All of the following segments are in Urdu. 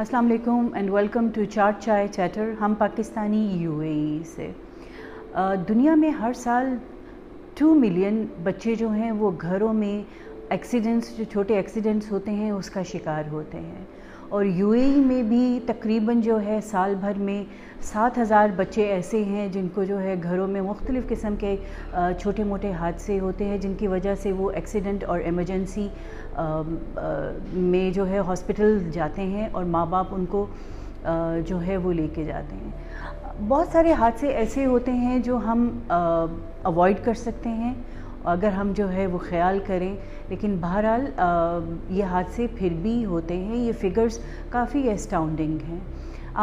السلام علیکم اینڈ ویلکم ٹو چاٹ چائے چیٹر. ہم پاکستانی یو اے ای سے. دنیا میں ہر سال 2 ملین بچے جو ہیں وہ گھروں میں ایکسیڈنٹس، جو چھوٹے ایکسیڈنٹس ہوتے ہیں اس کا شکار ہوتے ہیں، اور یو اے ای میں بھی تقریباً جو ہے سال بھر میں 7,000 بچے ایسے ہیں جن کو جو ہے گھروں میں مختلف قسم کے چھوٹے موٹے حادثے ہوتے ہیں جن کی وجہ سے وہ ایکسیڈنٹ اور ایمرجنسی میں جو ہے ہاسپٹل جاتے ہیں اور ماں باپ ان کو جو ہے وہ لے کے جاتے ہیں. بہت سارے حادثے ایسے ہوتے ہیں جو ہم اوائڈ کر سکتے ہیں اگر ہم جو ہے وہ خیال کریں، لیکن بہرحال یہ حادثے پھر بھی ہوتے ہیں. یہ فگرز کافی اسٹاؤنڈنگ ہیں.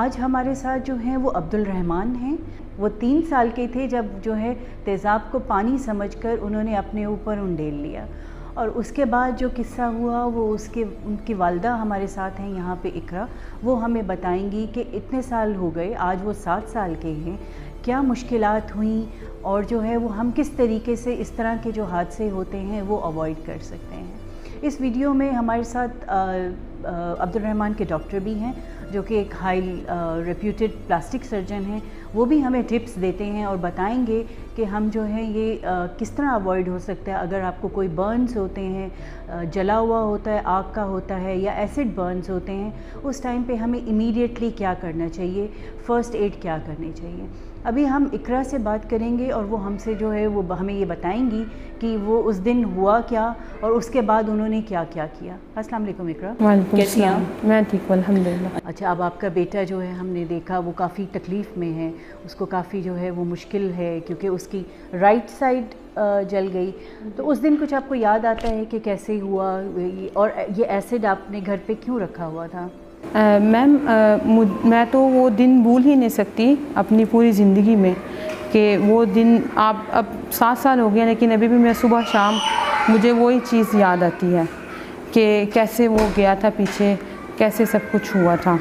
آج ہمارے ساتھ جو ہیں وہ عبد الرحمان ہیں. وہ 3 سال کے تھے جب جو ہے تیزاب کو پانی سمجھ کر انہوں نے اپنے اوپر انڈیل لیا، اور اس کے بعد جو قصہ ہوا وہ ان کی والدہ ہمارے ساتھ ہیں یہاں پہ اقرا. وہ ہمیں بتائیں گی کہ اتنے سال ہو گئے، آج وہ 7 سال کے ہیں، کیا مشکلات ہوئیں اور جو ہے وہ ہم کس طریقے سے اس طرح کے جو حادثے ہوتے ہیں وہ اوائڈ کر سکتے ہیں. اس ویڈیو میں ہمارے ساتھ عبد الرحمان کے ڈاکٹر بھی ہیں جو کہ ایک ہائی ریپیوٹیڈ پلاسٹک سرجن ہیں. وہ بھی ہمیں ٹپس دیتے ہیں اور بتائیں گے کہ ہم جو ہے یہ کس طرح اوائڈ ہو سکتا ہے. اگر آپ کو کوئی برنز ہوتے ہیں، جلا ہوا ہوتا ہے، آگ کا ہوتا ہے یا ایسڈ برنز ہوتے ہیں، اس ٹائم پہ ہمیں امیڈیٹلی کیا کرنا چاہیے، فرسٹ ایڈ کیا کرنی چاہیے. ابھی ہم اقرا سے بات کریں گے اور وہ ہم سے جو ہے وہ ہمیں یہ بتائیں گی کہ وہ اس دن ہوا کیا اور اس کے بعد انہوں نے کیا کیا کیا. السلام علیکم اقرا، کیسی ہیں آپ؟ میں ٹھیک ہوں الحمد للہ. اچھا، اب آپ کا بیٹا جو ہے ہم نے دیکھا وہ کافی تکلیف میں ہے، اس کو کافی جو ہے وہ مشکل ہے کیونکہ اس کی رائٹ سائیڈ جل گئی. تو اس دن کچھ آپ کو یاد آتا ہے کہ کیسے ہوا، اور یہ ایسڈ آپ نے گھر پہ کیوں رکھا ہوا تھا؟ میم، میں تو وہ دن بھول ہی نہیں سکتی اپنی پوری زندگی میں کہ وہ دن. آپ اب 7 سال ہو گیا لیکن ابھی بھی میں صبح شام مجھے وہی چیز یاد آتی ہے کہ کیسے وہ گیا تھا پیچھے، کیسے سب کچھ ہوا تھا.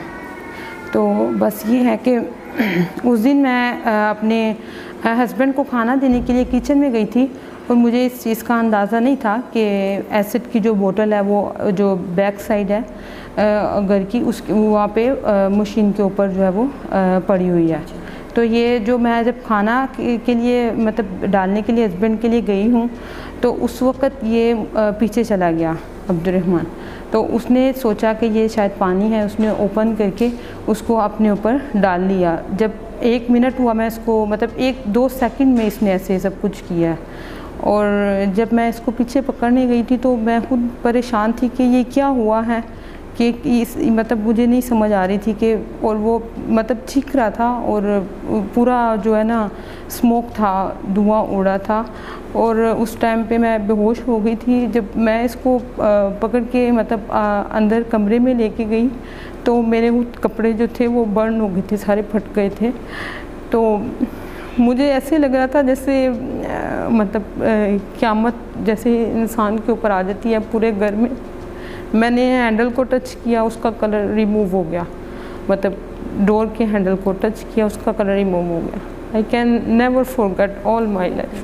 تو بس یہ ہے کہ اس دن میں اپنے ہسبینڈ کو کھانا دینے کے لیے کچن میں گئی تھی، اور مجھے اس چیز کا اندازہ نہیں تھا کہ ایسڈ کی جو بوتل ہے وہ جو بیک سائیڈ ہے گھر کی، اس وہاں پہ مشین کے اوپر جو ہے وہ پڑی ہوئی ہے. تو یہ جو میں جب کھانا کے لیے مطلب ڈالنے کے لیے ہسبینڈ کے لیے گئی ہوں تو اس وقت یہ پیچھے چلا گیا عبد الرحمان. تو اس نے سوچا کہ یہ شاید پانی ہے، اس نے اوپن کر کے اس کو اپنے اوپر ڈال لیا. جب 1 منٹ ہوا میں اس کو مطلب 1-2 سیکنڈ میں اس نے ایسے سب کچھ کیا ہے. اور جب میں اس کو پیچھے پکڑنے گئی تھی تو میں خود پریشان تھی کہ یہ کیا ہوا ہے، کہ اس مطلب مجھے نہیں سمجھ آ رہی تھی کہ، اور وہ مطلب چیخ رہا تھا اور پورا جو ہے نا اسموک تھا، دھواں اڑا تھا. اور اس ٹائم پہ میں بے ہوش ہو گئی تھی. جب میں اس کو پکڑ کے مطلب اندر کمرے میں لے کے گئی تو میرے کپڑے جو تھے وہ برن ہو گئے تھے، سارے پھٹ گئے تھے. تو مجھے ایسے لگ رہا تھا جیسے مطلب قیامت جیسے انسان کے اوپر آ جاتی ہے پورے گھر میں. میں نے ہینڈل کو ٹچ کیا، اس کا کلر ریموو ہو گیا، مطلب ڈور کے ہینڈل کو ٹچ کیا، اس کا کلر ریموو ہو گیا. I can never forget all my life.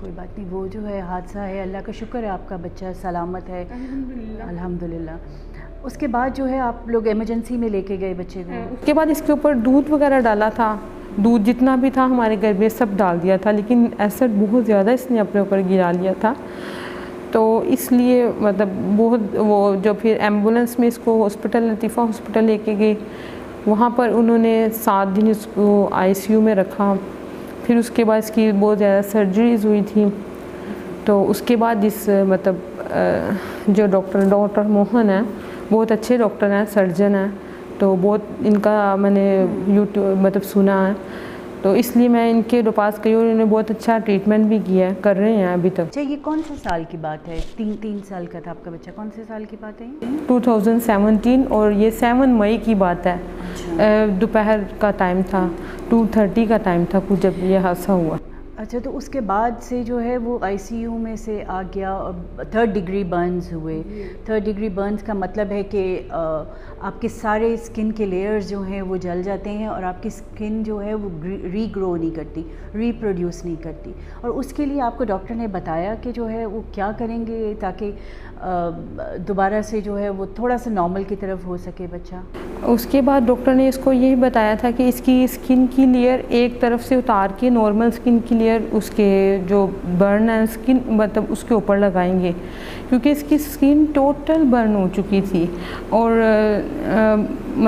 کوئی بات نہیں، وہ جو ہے حادثہ ہے، اللہ کا شکر ہے آپ کا بچہ سلامت ہے الحمدللہ. اس کے بعد جو ہے آپ لوگ ایمرجنسی میں لے کے گئے بچے کو. اس کے بعد اس کے اوپر دودھ وغیرہ ڈالا تھا، دودھ جتنا بھی تھا ہمارے گھر میں سب ڈال دیا تھا، لیکن ایسڈ بہت زیادہ اس نے اپنے اوپر گرا لیا تھا. تو اس لیے مطلب بہت وہ جو پھر ایمبولنس میں اس کو ہاسپٹل لطیفہ ہاسپٹل لے کے گئے. وہاں پر انہوں نے 7 دن اس کو ICU میں رکھا. پھر اس کے بعد اس کی بہت زیادہ سرجریز ہوئی تھی. تو اس کے بعد اس مطلب جو ڈاکٹر موہن ہیں، بہت اچھے ڈاکٹر ہیں، سرجن ہیں، تو بہت ان کا میں نے یوٹیوب مطلب سنا ہے، تو اس لیے میں ان کے پاس گئی اور انہوں نے بہت اچھا ٹریٹمنٹ بھی کیا ہے، کر رہے ہیں ابھی تک. اچھا، یہ کون سے سال کی بات ہے؟ 3 سال کا تھا آپ کا بچہ. کون سے سال کی بات ہے؟ 2017 اور یہ 7 مئی کی بات ہے. دوپہر کا ٹائم تھا، 2:30 کا ٹائم تھا کچھ جب یہ حادثہ ہوا. اچھا تو اس کے بعد سے جو ہے وہ آئی سی یو میں سے آ گیا اور 3rd ڈگری برنز ہوئے. 3rd ڈگری برنز کا مطلب ہے کہ آپ کے سارے اسکن کے لیئرز جو ہیں وہ جل جاتے ہیں اور آپ کی اسکن جو ہے وہ ری گرو نہیں کرتی, ری پروڈیوس نہیں کرتی, اور اس کے لیے آپ کو ڈاکٹر نے بتایا کہ جو ہے وہ کیا کریں گے تاکہ دوبارہ سے جو ہے وہ تھوڑا سا نارمل کی طرف ہو سکے بچہ. اس کے بعد ڈاکٹر نے اس کو یہی بتایا تھا کہ اس کی اسکن کی لیئر ایک طرف سے اتار کے نارمل اسکن کی لیئر اس کے جو برن ہے اسکن مطلب اس کے اوپر لگائیں گے, کیونکہ اس کی اسکن ٹوٹل برن ہو چکی تھی اور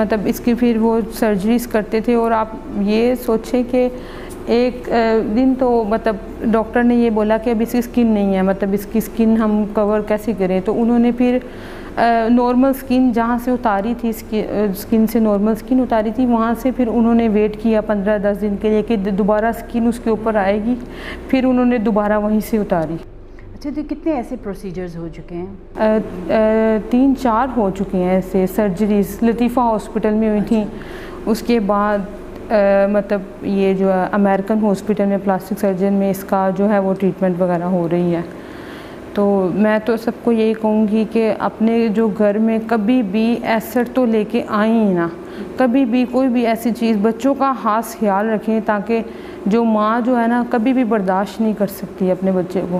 مطلب اس کی پھر وہ سرجریز کرتے تھے. اور آپ یہ سوچیں کہ ایک دن تو مطلب ڈاکٹر نے یہ بولا کہ اب اس کی اسکن نہیں ہے, مطلب اس کی اسکن ہم کور کیسے کریں, تو انہوں نے پھر نارمل اسکن جہاں سے اتاری تھی اسکن سے نارمل اسکن اتاری تھی وہاں سے پھر انہوں نے ویٹ کیا 15-10 دن کے لیے کہ دوبارہ اسکن اس کے اوپر آئے گی, پھر انہوں نے دوبارہ وہیں سے اتاری. اچھا تو کتنے ایسے پروسیجرز ہو چکے ہیں؟ 3-4 ہو چکے ہیں ایسے سرجریز. لطیفہ ہاسپٹل میں ہوئی تھیں, اس کے بعد مطلب یہ جو ہے امریکن ہاسپٹل میں پلاسٹک سرجن میں اس کا جو ہے وہ ٹریٹمنٹ وغیرہ ہو رہی ہے. تو میں تو سب کو یہی کہوں گی کہ اپنے جو گھر میں کبھی بھی ایسڈ تو لے کے آئیں ہی نہ, کبھی بھی کوئی بھی ایسی چیز بچوں کا خاص خیال رکھیں تاکہ جو ماں جو ہے نا کبھی بھی برداشت نہیں کر سکتی اپنے بچے کو.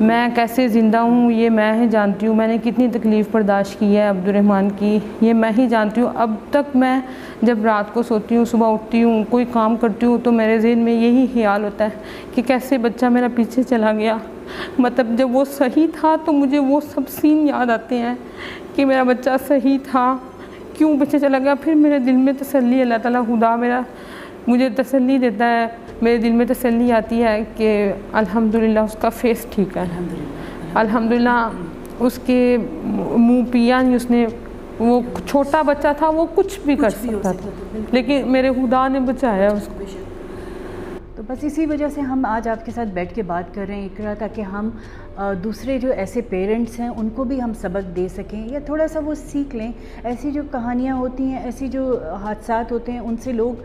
میں کیسے زندہ ہوں یہ میں ہی جانتی ہوں, میں نے کتنی تکلیف برداشت کی ہے عبد الرحمان کی یہ میں ہی جانتی ہوں. اب تک میں جب رات کو سوتی ہوں, صبح اٹھتی ہوں, کوئی کام کرتی ہوں تو میرے ذہن میں یہی خیال ہوتا ہے کہ کیسے بچہ میرا پیچھے چلا گیا. مطلب جب وہ صحیح تھا تو مجھے وہ سب سین یاد آتے ہیں کہ میرا بچہ صحیح تھا, کیوں پیچھے چلا گیا. پھر میرے دل میں تسلی, اللہ تعالیٰ خدا میرا مجھے تسلی دیتا ہے, میرے دل میں تسلی آتی ہے کہ الحمدللہ اس کا فیس ٹھیک ہے, الحمدللہ اس کے منہ پیا نہیں, اس نے وہ چھوٹا بچہ تھا وہ کچھ بھی کر سکتا تھا لیکن میرے خدا نے بچایا اس کو. تو بس اسی وجہ سے ہم آج آپ کے ساتھ بیٹھ کے بات کر رہے ہیں اقرا, تاکہ ہم دوسرے جو ایسے پیرنٹس ہیں ان کو بھی ہم سبق دے سکیں یا تھوڑا سا وہ سیکھ لیں. ایسی جو کہانیاں ہوتی ہیں, ایسی جو حادثات ہوتے ہیں, ان سے لوگ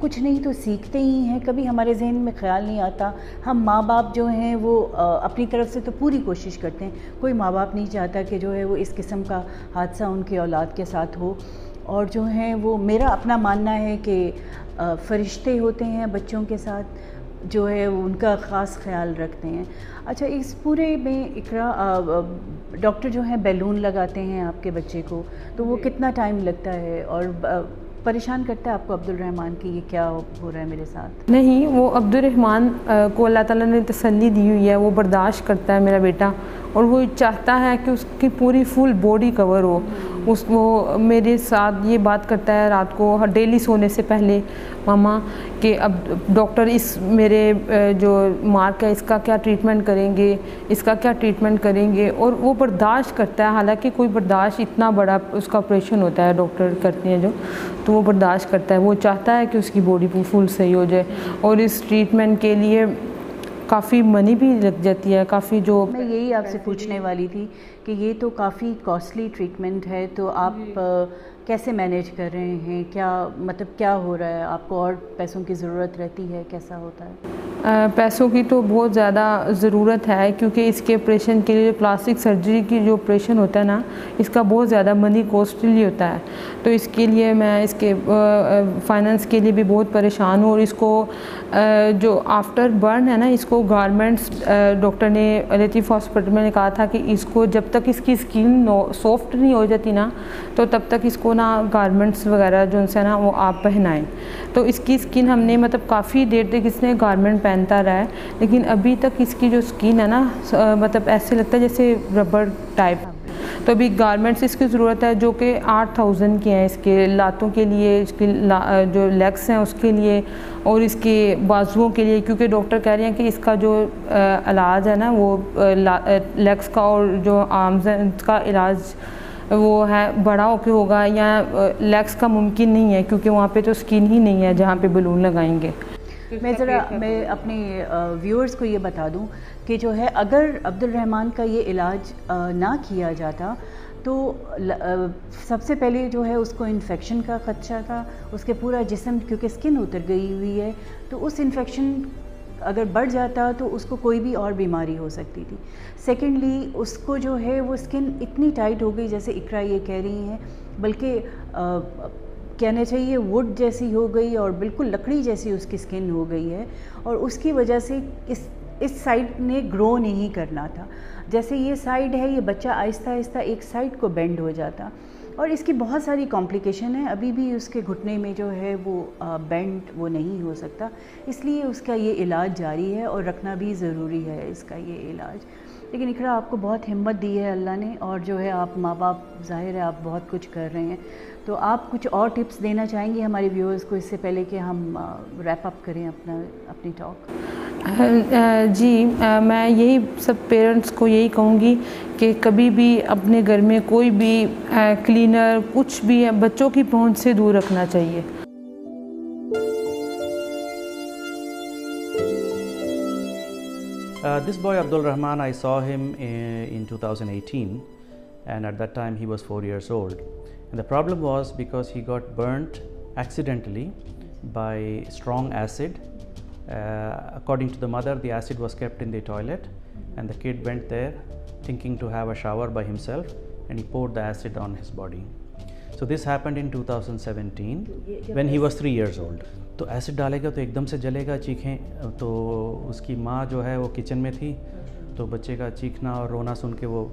کچھ نہیں تو سیکھتے ہی ہیں. کبھی ہمارے ذہن میں خیال نہیں آتا. ہم ماں باپ جو ہیں وہ اپنی طرف سے تو پوری کوشش کرتے ہیں, کوئی ماں باپ نہیں چاہتا کہ جو ہے وہ اس قسم کا حادثہ ان کی اولاد کے ساتھ ہو. اور جو ہیں وہ میرا اپنا ماننا ہے کہ فرشتے ہوتے ہیں بچوں کے ساتھ جو ہے ان کا خاص خیال رکھتے ہیں. اچھا اس پورے میں اقرا ڈاکٹر جو ہیں بیلون لگاتے ہیں آپ کے بچے کو, تو وہ کتنا ٹائم لگتا ہے اور پریشان کرتا ہے آپ کو عبد الرحمان کی یہ کیا ہو رہا ہے میرے ساتھ؟ نہیں, وہ عبد الرحمان کو اللہ تعالیٰ نے تسلی دی ہوئی ہے, وہ برداشت کرتا ہے میرا بیٹا اور وہ چاہتا ہے کہ اس کی پوری فل باڈی کور ہو. اس وہ میرے ساتھ یہ بات کرتا ہے رات کو ڈیلی سونے سے پہلے, ماما کہ اب ڈاکٹر اس میرے جو مارک ہے اس کا کیا ٹریٹمنٹ کریں گے, اس کا کیا ٹریٹمنٹ کریں گے, اور وہ برداشت کرتا ہے. حالانکہ کوئی برداشت اتنا بڑا اس کا آپریشن ہوتا ہے ڈاکٹر کرتے ہیں جو, تو وہ برداشت کرتا ہے. وہ چاہتا ہے کہ اس کی باڈی فل صحیح ہو جائے اور اس ٹریٹمنٹ کے لیے کافی منی بھی لگ جاتی ہے کافی. جو میں یہی آپ سے پوچھنے والی تھی کہ یہ تو کافی کاسٹلی ٹریٹمنٹ ہے, تو آپ کیسے مینیج کر رہے ہیں, کیا مطلب کیا ہو رہا ہے آپ کو, اور پیسوں کی ضرورت رہتی ہے, کیسا ہوتا ہے؟ پیسوں کی تو بہت زیادہ ضرورت ہے کیونکہ اس کے آپریشن کے لیے پلاسٹک سرجری کی جو آپریشن ہوتا ہے نا اس کا بہت زیادہ منی کوسٹلی ہوتا ہے. تو اس کے لیے میں اس کے فائننس کے لیے بھی بہت پریشان ہوں. اور اس کو جو آفٹر برن ہے نا اس کو گورنمنٹس ڈاکٹر نے لطیف ہاسپٹل میں نے کہا تھا کہ اس کو جب تک اس کی اسکن سافٹ نہیں ہو جاتی نا تو تب تک اس کو نا گارمنٹس وغیرہ جو ان سے نا وہ آپ پہنائیں. تو اس کی اسکن ہم نے مطلب کافی دیر تک اس نے گارمنٹ پہنتا رہا ہے لیکن ابھی تک اس کی جو اسکن ہے نا مطلب ایسے لگتا ہے جیسے ربڑ ٹائپ. تو ابھی گارمنٹس اس کی ضرورت ہے جو کہ 8,000 کی ہیں اس کے لاتوں کے لیے, اس کے جو لیگس ہیں اس کے لیے اور اس کے بازوؤں کے لیے, کیونکہ ڈاکٹر کہہ رہے ہیں کہ اس کا جو علاج ہے نا وہ لیگس کا اور جو آرمز ہیں اس کا علاج وہ ہے بڑا ہو کے ہوگا یا لیگس کا ممکن نہیں ہے کیونکہ وہاں پہ تو اسکن ہی نہیں ہے جہاں پہ بلون لگائیں گے. میں اپنے ویورز کو یہ بتا دوں کہ جو ہے اگر عبد الرحمان کا یہ علاج نہ کیا جاتا تو سب سے پہلے جو ہے اس کو انفیکشن کا خدشہ تھا, اس کے پورا جسم کیونکہ اسکن اتر گئی ہوئی ہے, تو اس انفیکشن اگر بڑھ جاتا تو اس کو کوئی بھی اور بیماری ہو سکتی تھی. سیکنڈلی اس کو جو ہے وہ اسکن اتنی ٹائٹ ہو گئی جیسے اقرا یہ کہہ رہی ہیں, بلکہ کہنا چاہیے وڈ جیسی ہو گئی اور بالکل لکڑی جیسی اس کی اسکن ہو گئی ہے, اور اس کی وجہ سے اس سائڈ نے گرو نہیں کرنا تھا. جیسے یہ سائڈ ہے, یہ بچہ آہستہ آہستہ ایک سائڈ کو بینڈ ہو جاتا, اور اس کی بہت ساری کمپلیکیشن ہیں. ابھی بھی اس کے گھٹنے میں جو ہے وہ بینڈ وہ نہیں ہو سکتا, اس لیے اس کا یہ علاج جاری ہے اور رکھنا بھی ضروری ہے اس کا یہ علاج. لیکن اقرا آپ کو بہت ہمت دی ہے اللہ نے, اور جو ہے آپ ماں باپ ظاہر ہے آپ بہت کچھ کر رہے ہیں, تو آپ کچھ اور ٹپس دینا چاہیں گے ہمارے ویورز کو اس سے پہلے کہ ہم ریپ اپ کریں اپنی ٹاک؟ جی, میں یہی سب پیرنٹس کو یہی کہوں گی کہ کبھی بھی اپنے گھر میں کوئی بھی کلینر کچھ بھی بچوں کی پہنچ سے دور رکھنا چاہیے. This boy Abdul Rahman, I saw him in 2018, and at that time he was 4 years old. And the problem was because he got burnt accidentally by strong acid. According to the mother, the acid was kept in the toilet, and the kid went there thinking to have a shower by himself, and he poured the acid on his body. So this happened in 2017 when he was 3 years old. تو ایسڈ ڈالے گا تو ایک دم سے جلے گا, چیخیں تو اس کی ماں جو ہے وہ کچن میں تھی, تو بچے کا چیخنا اور رونا سن کے وہ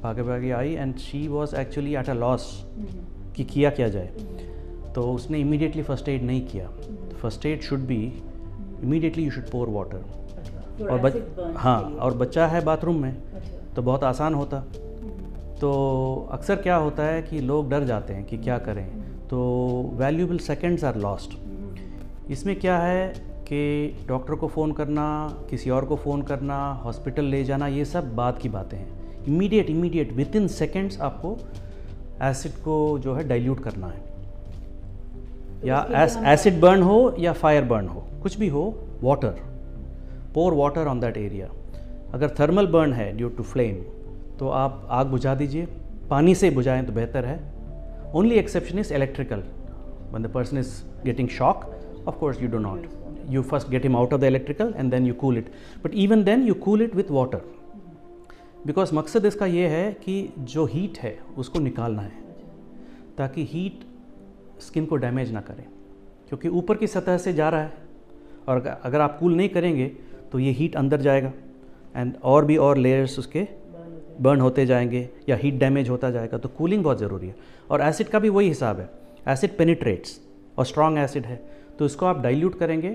بھاگے بھاگے آئی, and she was actually at a loss کہ کیا کیا جائے. تو اس نے امیڈیٹلی فرسٹ ایڈ نہیں کیا. First aid should be immediately you should pour water, اور ہاں اور بچہ ہے باتھ روم میں تو بہت آسان ہوتا. تو اکثر کیا ہوتا ہے کہ لوگ ڈر جاتے ہیں کہ کیا کریں, تو ویلیوبل سیکنڈز آر لاسٹ. اس میں کیا ہے کہ ڈاکٹر کو فون کرنا, کسی اور کو فون کرنا, ہاسپٹل لے جانا, یہ سب بعد کی باتیں ہیں. امیڈیٹ ود ان سیکنڈس آپ کو ایسڈ کو جو ہے ڈائلیوٹ کرنا ہے, یا ایسڈ برن ہو یا فائر برن ہو, کچھ بھی ہو, water pour water on that area. اگر تھرمل برن ہے ڈیو ٹو فلیم تو آپ آگ بجھا دیجئے, پانی سے بجھائیں تو بہتر ہے. Only exception is electrical, when the person is getting shock, of course you do not, you first get him out of the electrical and then you cool it, but even then you cool it with water, because مقصد اس کا یہ ہے کہ جو ہیٹ ہے اس کو نکالنا ہے تاکہ ہیٹ اسکن کو ڈیمیج نہ کرے, کیونکہ اوپر کی سطح سے جا رہا ہے, اور اگر آپ کول نہیں کریں گے تو یہ ہیٹ اندر جائے گا اینڈ اور بھی اور لیئرس اس کے برن ہوتے جائیں گے یا ہیٹ ڈیمیج ہوتا جائے گا. تو کولنگ بہت ضروری ہے, اور ایسڈ کا بھی وہی حساب ہے. ایسڈ پینیٹریٹس اور اسٹرانگ ایسڈ ہے تو اس کو آپ ڈائلیوٹ کریں گے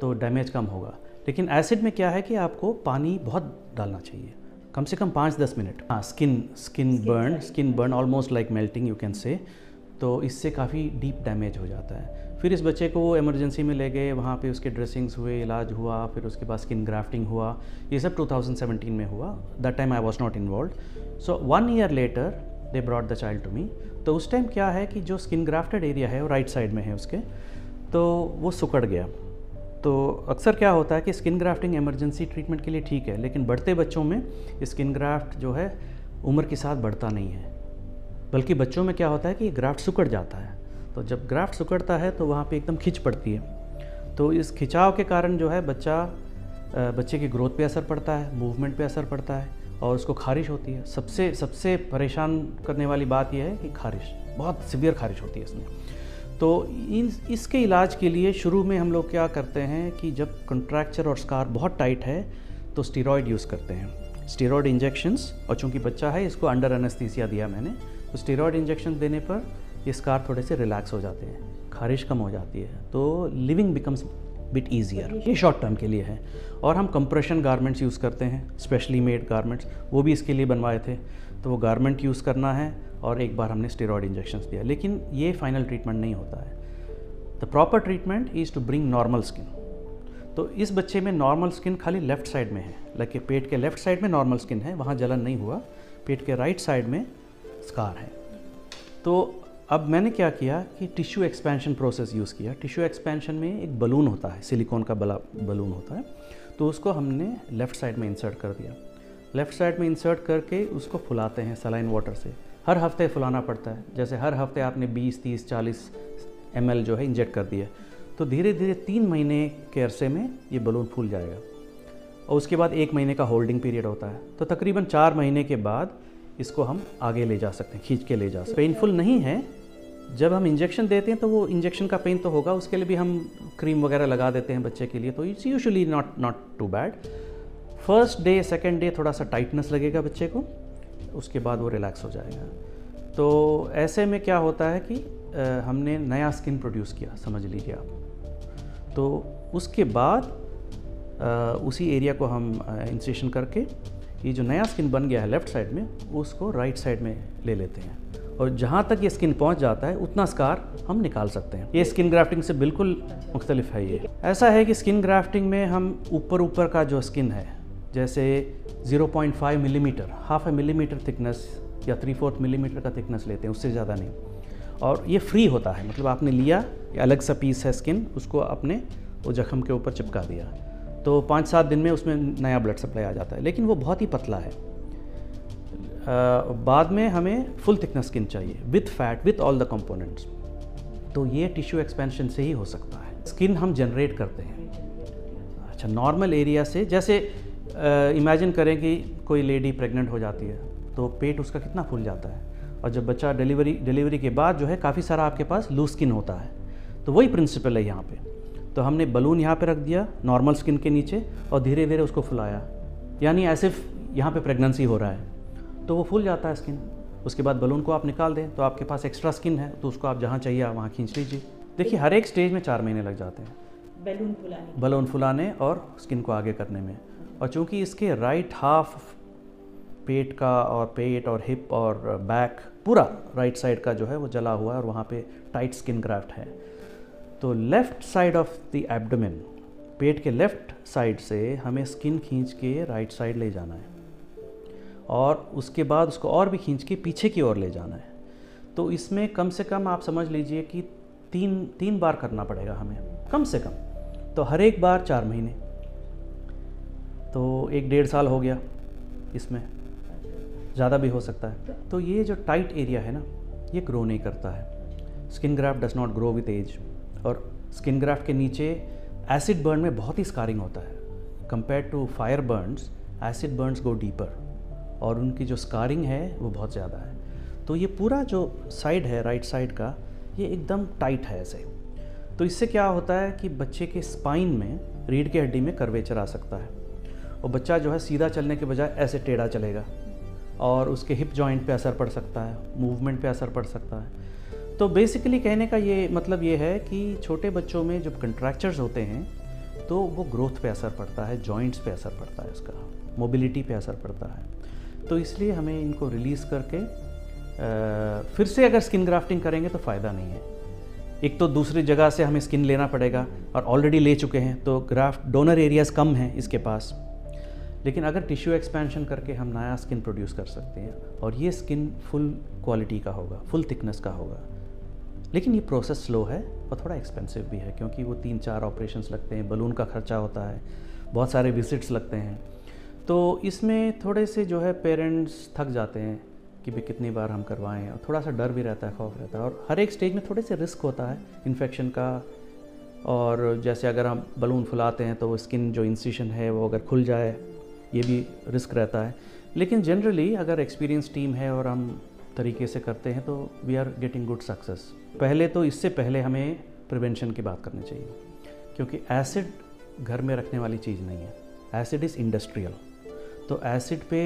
تو ڈیمیج کم ہوگا. لیکن ایسڈ میں کیا ہے کہ آپ کو پانی بہت ڈالنا چاہیے, کم سے کم 5-10 منٹ. ہاں, skin burn almost like melting you can say, تو اس سے کافی ڈیپ ڈیمیج ہو جاتا ہے. پھر اس بچے کو وہ ایمرجنسی میں لے گئے, وہاں پہ اس کے ڈریسنگز ہوئے, علاج ہوا, پھر اس کے بعد اسکن گرافٹنگ ہوا, یہ سب 2017 میں ہوا. That time I was not involved. So 1 year later they brought the child to me. تو اس ٹائم کیا ہے کہ جو اسکن گرافٹڈ ایریا ہے وہ رائٹ سائڈ میں ہے اس کے, تو وہ سکڑ گیا. تو اکثر کیا ہوتا ہے کہ اسکن گرافٹنگ ایمرجنسی ٹریٹمنٹ کے لیے ٹھیک ہے, لیکن بڑھتے بچوں میں اسکن گرافٹ جو ہے عمر کے ساتھ بڑھتا نہیں ہے, بلکہ بچوں میں کیا ہوتا ہے کہ یہ گرافٹ سکڑ جاتا ہے. تو جب گرافٹ سکڑتا ہے تو وہاں پہ ایک دم کھچ پڑتی ہے, تو اس کھچاؤ کے کارن جو ہے بچے کی گروتھ پہ اثر پڑتا ہے, موومنٹ پہ اثر پڑتا ہے, اور اس کو خارش ہوتی ہے. سب سے پریشان کرنے والی بات یہ ہے کہ خارش, بہت سیویئر خارش ہوتی ہے اس میں. تو اس کے علاج کے لیے شروع میں ہم لوگ کیا کرتے ہیں کہ جب کنٹریکچر اور اسکار بہت ٹائٹ ہے تو اسٹیرائڈ یوز کرتے ہیں, اسٹیرائڈ انجیکشنز. اور چونکہ بچہ ہے اس کو انڈر انستھیسیا دیا میں نے, تو اسٹیرائڈ انجیکشن دینے پر یہ اسکار تھوڑے سے ریلیکس ہو جاتے ہیں, خارش کم ہو جاتی ہے, تو لیونگ بیکمس بٹ ایزیئر. یہ شارٹ ٹرم کے لیے ہے. اور ہم کمپریشن گارمنٹس یوز کرتے ہیں, اسپیشلی میڈ گارمنٹس, وہ بھی اس کے لیے بنوائے تھے. تو وہ گارمنٹ یوز کرنا ہے, اور ایک بار ہم نے اسٹیرائڈ انجیکشنس دیا, لیکن یہ فائنل ٹریٹمنٹ نہیں ہوتا ہے. The proper treatment is to bring normal skin. تو اس بچے میں نارمل اسکن خالی لیفٹ سائڈ میں ہے, لائک کہ پیٹ کے لیفٹ سائڈ میں نارمل اسکن ہے, وہاں جلن نہیں ہوا. پیٹ کے رائٹ سائڈ میں اسکار ہے. تو اب میں نے کیا کیا کہ ٹشو ایکسپینشن پروسیس یوز کیا. ٹشو ایکسپینشن میں ایک بلون ہوتا ہے, سلیکون کا بلون ہوتا ہے, تو اس کو ہم نے لیفٹ سائڈ میں انسرٹ کر دیا. لیفٹ سائڈ میں انسرٹ کر کے اس کو پھلاتے ہیں سلائن واٹر سے. ہر ہفتے پھلانا پڑتا ہے, جیسے ہر ہفتے آپ نے 20-30-40 ml جو ہے انجیکٹ کر دیا, تو دھیرے دھیرے 3 مہینے کے عرصے میں یہ بلون پھول جائے گا اور اس کے بعد 1 مہینے کا ہولڈنگ پیریڈ ہوتا ہے. تو تقریباً 4 مہینے کے بعد اس کو ہم آگے لے جا سکتے ہیں, کھینچ کے لے جا سکتے ہیں. پینفل نہیں ہے, جب ہم انجیکشن دیتے ہیں تو وہ انجیکشن کا پین تو ہوگا, اس کے لیے بھی ہم کریم وغیرہ لگا دیتے ہیں بچے کے لیے, تو it's usually not too bad. First day second day تھوڑا سا ٹائٹنس لگے گا بچے کو, اس کے بعد وہ ریلیکس ہو جائے گا. تو ایسے میں کیا ہوتا ہے کہ ہم نے نیا اسکن پروڈیوس کیا, سمجھ لیجیے آپ. تو اس کے بعد اسی ایریا کو ہم انسیشن کر کے یہ جو نیا اسکن بن گیا ہے لیفٹ سائڈ میں, اس کو رائٹ سائڈ میں لے لیتے ہیں, اور جہاں تک یہ اسکن پہنچ جاتا ہے اتنا اسکار ہم نکال سکتے ہیں. یہ اسکن گرافٹنگ سے بالکل مختلف ہے. یہ ایسا ہے کہ اسکن گرافٹنگ میں ہم اوپر کا جو اسکن ہے, جیسے 0.5 ملی metre, half a millimetre thickness یا 3/4 ملی میٹر کا تھکنس لیتے ہیں, اس سے زیادہ نہیں. اور یہ فری ہوتا ہے, مطلب آپ نے لیا, یہ الگ سا پیس ہے اسکن, اس کو آپ نے وہ زخم کے اوپر چپکا دیا, تو 5-7 دن میں اس میں نیا بلڈ سپلائی آ جاتا ہے, لیکن وہ بہت ہی پتلا ہے. بعد میں ہمیں فل تھکنس اسکن چاہیے with fat, with all the components, تو یہ ٹیشو ایکسپینشن سے ہی ہو سکتا ہے. اسکن ہم جنریٹ کرتے ہیں, اچھا نارمل ایریا سے, جیسے امیجن کریں کہ کوئی لیڈی پریگننٹ ہو جاتی ہے تو پیٹ اس کا کتنا پھول جاتا ہے, اور جب بچہ ڈیلیوری کے بعد جو ہے کافی سارا آپ کے پاس لوز اسکن ہوتا ہے, تو وہی پرنسپل ہے یہاں پہ. تو ہم نے بلون یہاں پہ رکھ دیا نارمل اسکن کے نیچے, اور دھیرے دھیرے اس کو پھلایا, یعنی ایسے یہاں پہ پریگننسی ہو رہا ہے تو وہ پھول جاتا ہے اسکن. اس کے بعد بلون کو آپ نکال دیں تو آپ کے پاس ایکسٹرا اسکن ہے, تو اس کو آپ جہاں چاہیے آپ وہاں کھینچ لیجیے. دیکھیے ہر ایک اسٹیج میں 4 مہینے لگ جاتے ہیں بلون پھلانے اور اسکن کو آگے کرنے میں. اور چونکہ اس کے رائٹ ہاف پیٹ کا اور پیٹ اور ہپ اور بیک پورا رائٹ سائڈ کا جو ہے وہ جلا ہوا ہے, اور وہاں پہ ٹائٹ اسکن گرافٹ ہے, تو left side of the abdomen, پیٹ کے لیفٹ سائڈ سے ہمیں اسکن کھینچ کے رائٹ سائڈ لے جانا ہے, اور اس کے بعد اس کو اور بھی کھینچ کے پیچھے کی اور لے جانا ہے. تو اس میں کم سے کم آپ سمجھ لیجئے کہ تین بار کرنا پڑے گا ہمیں کم سے کم, تو ہر ایک بار 4 مہینے, تو 1-1.5 سال ہو گیا اس میں, زیادہ بھی ہو سکتا ہے. تو یہ جو ٹائٹ ایریا ہے نا, یہ گرو نہیں کرتا ہے. Skin graft does not grow with age, اور اسکن گرافٹ کے نیچے ایسڈ برن میں بہت ہی اسکارنگ ہوتا ہے. Compare to fire burns, acid burns go deeper, اور ان کی جو اسکارنگ ہے وہ بہت زیادہ ہے. تو یہ پورا جو سائڈ ہے رائٹ سائڈ کا, یہ ایک دم ٹائٹ ہے ایسے. تو اس سے کیا ہوتا ہے کہ بچے کے اسپائن میں, ریڑھ کی ہڈی میں کرویچر آ سکتا ہے, اور بچہ جو ہے سیدھا چلنے کے بجائے ایسے ٹیڑھا چلے گا, اور اس کے ہپ جوائنٹ پہ اثر پڑ سکتا ہے, موومنٹ پہ اثر پڑ سکتا ہے. تو بیسیکلی کہنے کا یہ مطلب یہ ہے کہ چھوٹے بچوں میں جب کنٹریکچرز ہوتے ہیں تو وہ گروتھ پہ اثر پڑتا ہے, جوائنٹس پہ اثر پڑتا ہے, اس کا موبیلیٹی پہ اثر پڑتا ہے. تو اس لیے ہمیں ان کو ریلیز کر کے پھر سے اگر اسکن گرافٹنگ کریں گے تو فائدہ نہیں ہے. ایک تو دوسری جگہ سے ہمیں اسکن لینا پڑے گا, اور آلریڈی لے چکے ہیں تو گرافٹ ڈونر ایریاز کم ہیں اس کے پاس, لیکن اگر ٹیشو ایکسپینشن کر کے ہم نیا اسکن پروڈیوس کر سکتے ہیں, اور یہ اسکن فل کوالٹی کا ہوگا, فل تھکنس کا ہوگا. لیکن یہ پروسیس سلو ہے اور تھوڑا ایکسپینسو بھی ہے, کیونکہ وہ 3-4 آپریشنس لگتے ہیں, بلون کا خرچہ ہوتا ہے, بہت سارے وزٹس لگتے ہیں. تو اس میں تھوڑے سے جو ہے پیرنٹس تھک جاتے ہیں کہ بھی کتنی بار ہم کروائیں, اور تھوڑا سا ڈر بھی رہتا ہے, خوف رہتا ہے. اور ہر ایک اسٹیج میں تھوڑے سے رسک ہوتا ہے انفیکشن کا, اور جیسے اگر ہم بلون پھلاتے ہیں تو اسکن جو انسیشن ہے وہ اگر کھل جائے, یہ بھی رسک رہتا ہے. لیکن جنرلی اگر ایکسپیرینس ٹیم ہے اور ہم طریقے سے کرتے ہیں تو we are getting good success. پہلے تو اس سے پہلے ہمیں پریونشن کی بات کرنی چاہیے, کیونکہ ایسڈ گھر میں رکھنے والی چیز نہیں ہے, ایسڈ از انڈسٹریل. تو ایسڈ پہ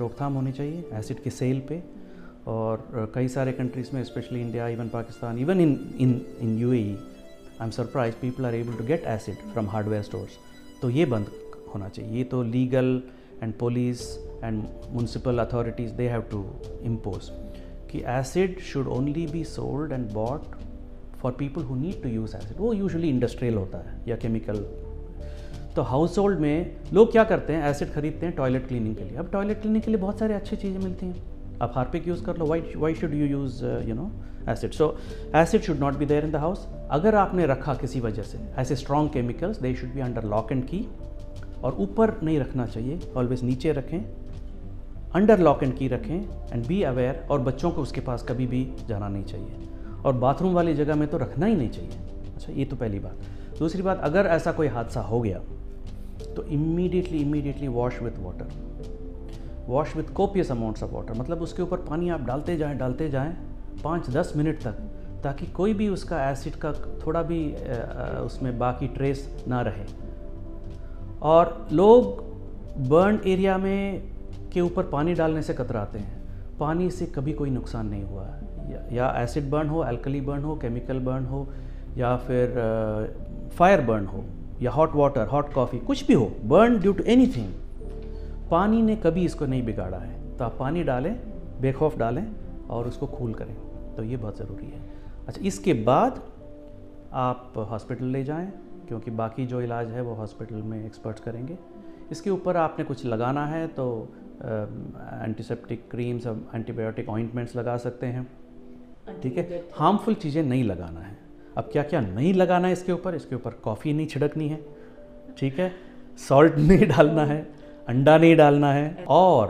روک تھام ہونی چاہیے, ایسڈ کی سیل پہ. اور کئی سارے کنٹریز میں, especially India, even Pakistan, even in U A E, I am surprised people are able to get acid from hardware stores. تو یہ بند ہونا چاہیے. یہ تو legal and police and municipal authorities they have to impose کہ acid should only be sold and bought for people who need to use acid. وہ یوزلی انڈسٹریل ہوتا ہے یا کیمیکل. تو ہاؤس ہولڈ میں لوگ کیا کرتے ہیں, ایسڈ خریدتے ہیں ٹوائلٹ کلیننگ کے لیے. اب ٹوائلٹ کلیننگ کے لیے بہت سارے اچھی چیزیں ملتی ہیں, آپ ہارپک یوز کر لو, why should you use acid. So acid should not be there in the house. اگر آپ نے رکھا کسی وجہ سے ایسے strong chemicals, they should be under lock and key, اور اوپر نہیں رکھنا چاہیے, آلویز نیچے رکھیں, انڈر لاک اینڈ کی رکھیں, اینڈ بی اویئر. اور بچوں کو اس کے پاس کبھی بھی جانا نہیں چاہیے, اور باتھ روم والی جگہ میں تو رکھنا ہی نہیں چاہیے. اچھا یہ تو پہلی بات. دوسری بات, اگر ایسا کوئی حادثہ ہو گیا تو immediately wash with water, wash with copious amounts of water. مطلب اس کے اوپر پانی آپ ڈالتے جائیں 5-10 منٹ تک, تاکہ کوئی بھی اس کا ایسڈ کا تھوڑا بھی اس میں باقی ٹریس نہ رہے. اور لوگ برن ایریا میں کے اوپر پانی ڈالنے سے کتراتے ہیں. پانی سے کبھی کوئی نقصان نہیں ہوا ہے, یا ایسڈ برن ہو, الکلی برن ہو, کیمیکل برن ہو, یا پھر فائر برن ہو, یا ہاٹ واٹر, ہاٹ کافی, کچھ بھی ہو, burn due to anything, پانی نے کبھی اس کو نہیں بگاڑا ہے. تو آپ پانی ڈالیں, بے خوف ڈالیں اور اس کو کول کریں, تو یہ بہت ضروری ہے. اچھا, اس کے بعد آپ ہاسپٹل لے جائیں, کیونکہ باقی جو علاج ہے وہ ہاسپٹل میں ایکسپرٹس کریں گے. اس کے اوپر آپ نے کچھ لگانا ہے تو antiseptic creams, antibiotic ointments لگا سکتے ہیں, ٹھیک ہے. ہارمفل چیزیں نہیں لگانا ہے. اب کیا کیا نہیں لگانا ہے اس کے اوپر کافی نہیں چھڑکنی ہے, ٹھیک ہے, سالٹ نہیں ڈالنا ہے, انڈا نہیں ڈالنا ہے, اور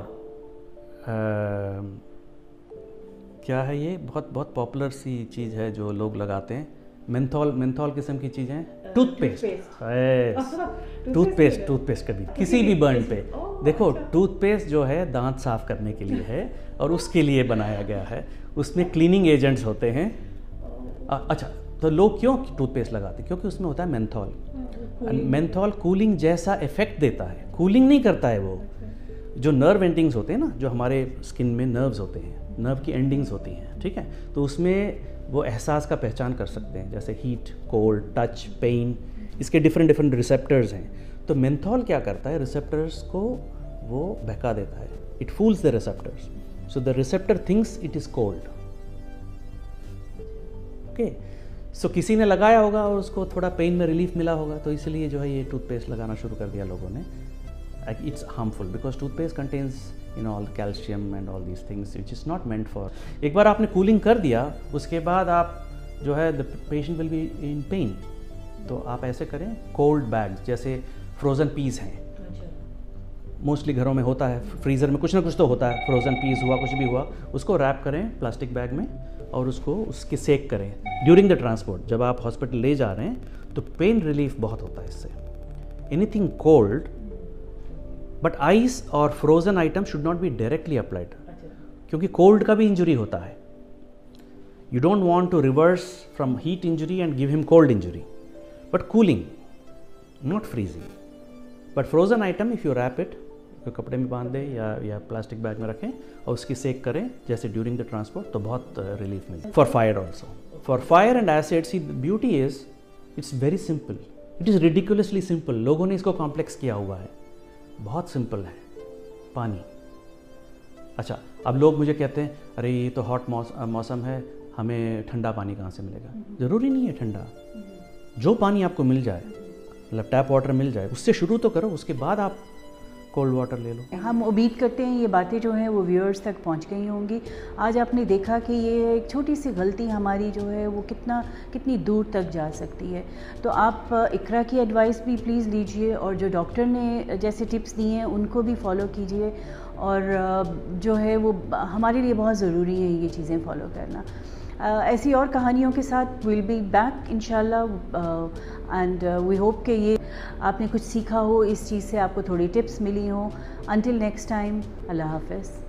کیا ہے یہ بہت پاپولر سی چیز ہے جو لوگ لگاتے ہیں, مینتھول قسم کی چیزیں, ٹوتھ پیسٹ. کبھی کسی بھی برن پہ دیکھو, ٹوتھ پیسٹ جو ہے دانت صاف کرنے کے لیے ہے اور اس کے لیے بنایا گیا ہے, اس میں کلیننگ ایجنٹس ہوتے ہیں. اچھا, تو لوگ کیوں ٹوتھ پیسٹ لگاتے ہیں؟ کیونکہ اس میں ہوتا ہے مینتھول. کولنگ جیسا افیکٹ دیتا ہے, کولنگ نہیں کرتا ہے. وہ جو نرو اینڈنگز ہوتے ہیں نا, جو ہمارے اسکن میں نروز ہوتے ہیں, نرو کی اینڈنگز ہوتی ہیں, ٹھیک ہے, تو اس میں وہ احساس کا پہچان کر سکتے ہیں, جیسے ہیٹ, کولڈ, ٹچ, پین, اس کے ڈفرینٹ ریسیپٹرز ہیں. تو مینتھول کیا کرتا ہے, ریسیپٹرز کو وہ بہکا دیتا ہے. It fools the receptors, so the receptor thinks it is cold. Okay, so کسی نے لگایا ہوگا اور اس کو تھوڑا پین میں ریلیف ملا ہوگا, تو اس لیے جو ہے یہ ٹوتھ پیسٹ لگانا شروع کر دیا لوگوں نے. It's harmful because toothpaste contains all calcium and all these things which is not meant for. ایک بار آپ نے کولنگ کر دیا, اس کے بعد آپ جو ہے the patient will be in pain. تو آپ ایسے کریں, کولڈ بیگز, جیسے فروزن پیز ہیں, موسٹلی گھروں میں ہوتا ہے, فریزر میں کچھ نہ کچھ تو ہوتا ہے, فروزن پیز ہوا, کچھ بھی ہوا, اس کو ریپ کریں پلاسٹک بیگ میں اور اس کو اس کے سیک کریں ڈیورنگ دا ٹرانسپورٹ. جب آپ ہاسپٹل لے جا رہے ہیں تو پین ریلیف بہت ہوتا ہے اس سے. Anything cold, but ice اور frozen item should not be directly applied, کیونکہ کولڈ کا بھی انجری ہوتا ہے. You don't want to reverse from heat injury and give him cold injury, but cooling, not freezing. But frozen item if you wrap it, کپڑے میں باندھ دیں یا پلاسٹک بیگ میں رکھیں اور اس کی سیک کریں جیسے ڈیورنگ دا ٹرانسپورٹ, تو بہت ریلیف ملے. For fire also, for fire and acid, C beauty is it's very simple, it is ridiculously simple. لوگوں نے اس کو کمپلیکس کیا ہوا ہے, بہت سمپل ہے پانی. اچھا, اب لوگ مجھے کہتے ہیں ارے یہ تو ہاٹ موسم ہے, ہمیں ٹھنڈا پانی کہاں سے ملے گا؟ ضروری نہیں ہے ٹھنڈا, جو پانی آپ کو مل جائے, مطلب ٹیپ واٹر مل جائے, اس سے شروع تو کرو, اس کے بعد آپ کولڈ واٹر لے لو. ہم امید کرتے ہیں یہ باتیں جو ہیں وہ ویورز تک پہنچ گئی ہوں گی. آج آپ نے دیکھا کہ یہ ایک چھوٹی سی غلطی ہماری جو ہے وہ کتنی دور تک جا سکتی ہے. تو آپ اقرا کی ایڈوائس بھی پلیز لیجئے, اور جو ڈاکٹر نے جیسے ٹپس دی ہیں ان کو بھی فالو کیجئے, اور جو ہے وہ ہمارے لیے بہت ضروری ہیں یہ چیزیں فالو کرنا. ایسی اور کہانیوں کے ساتھ ویل بی بیک انشاءاللہ, اینڈ وی ہوپ کہ یہ آپ نے کچھ سیکھا ہو, اس چیز سے آپ کو تھوڑی ٹپس ملی ہوں. انٹل نیکسٹ ٹائم, اللہ حافظ.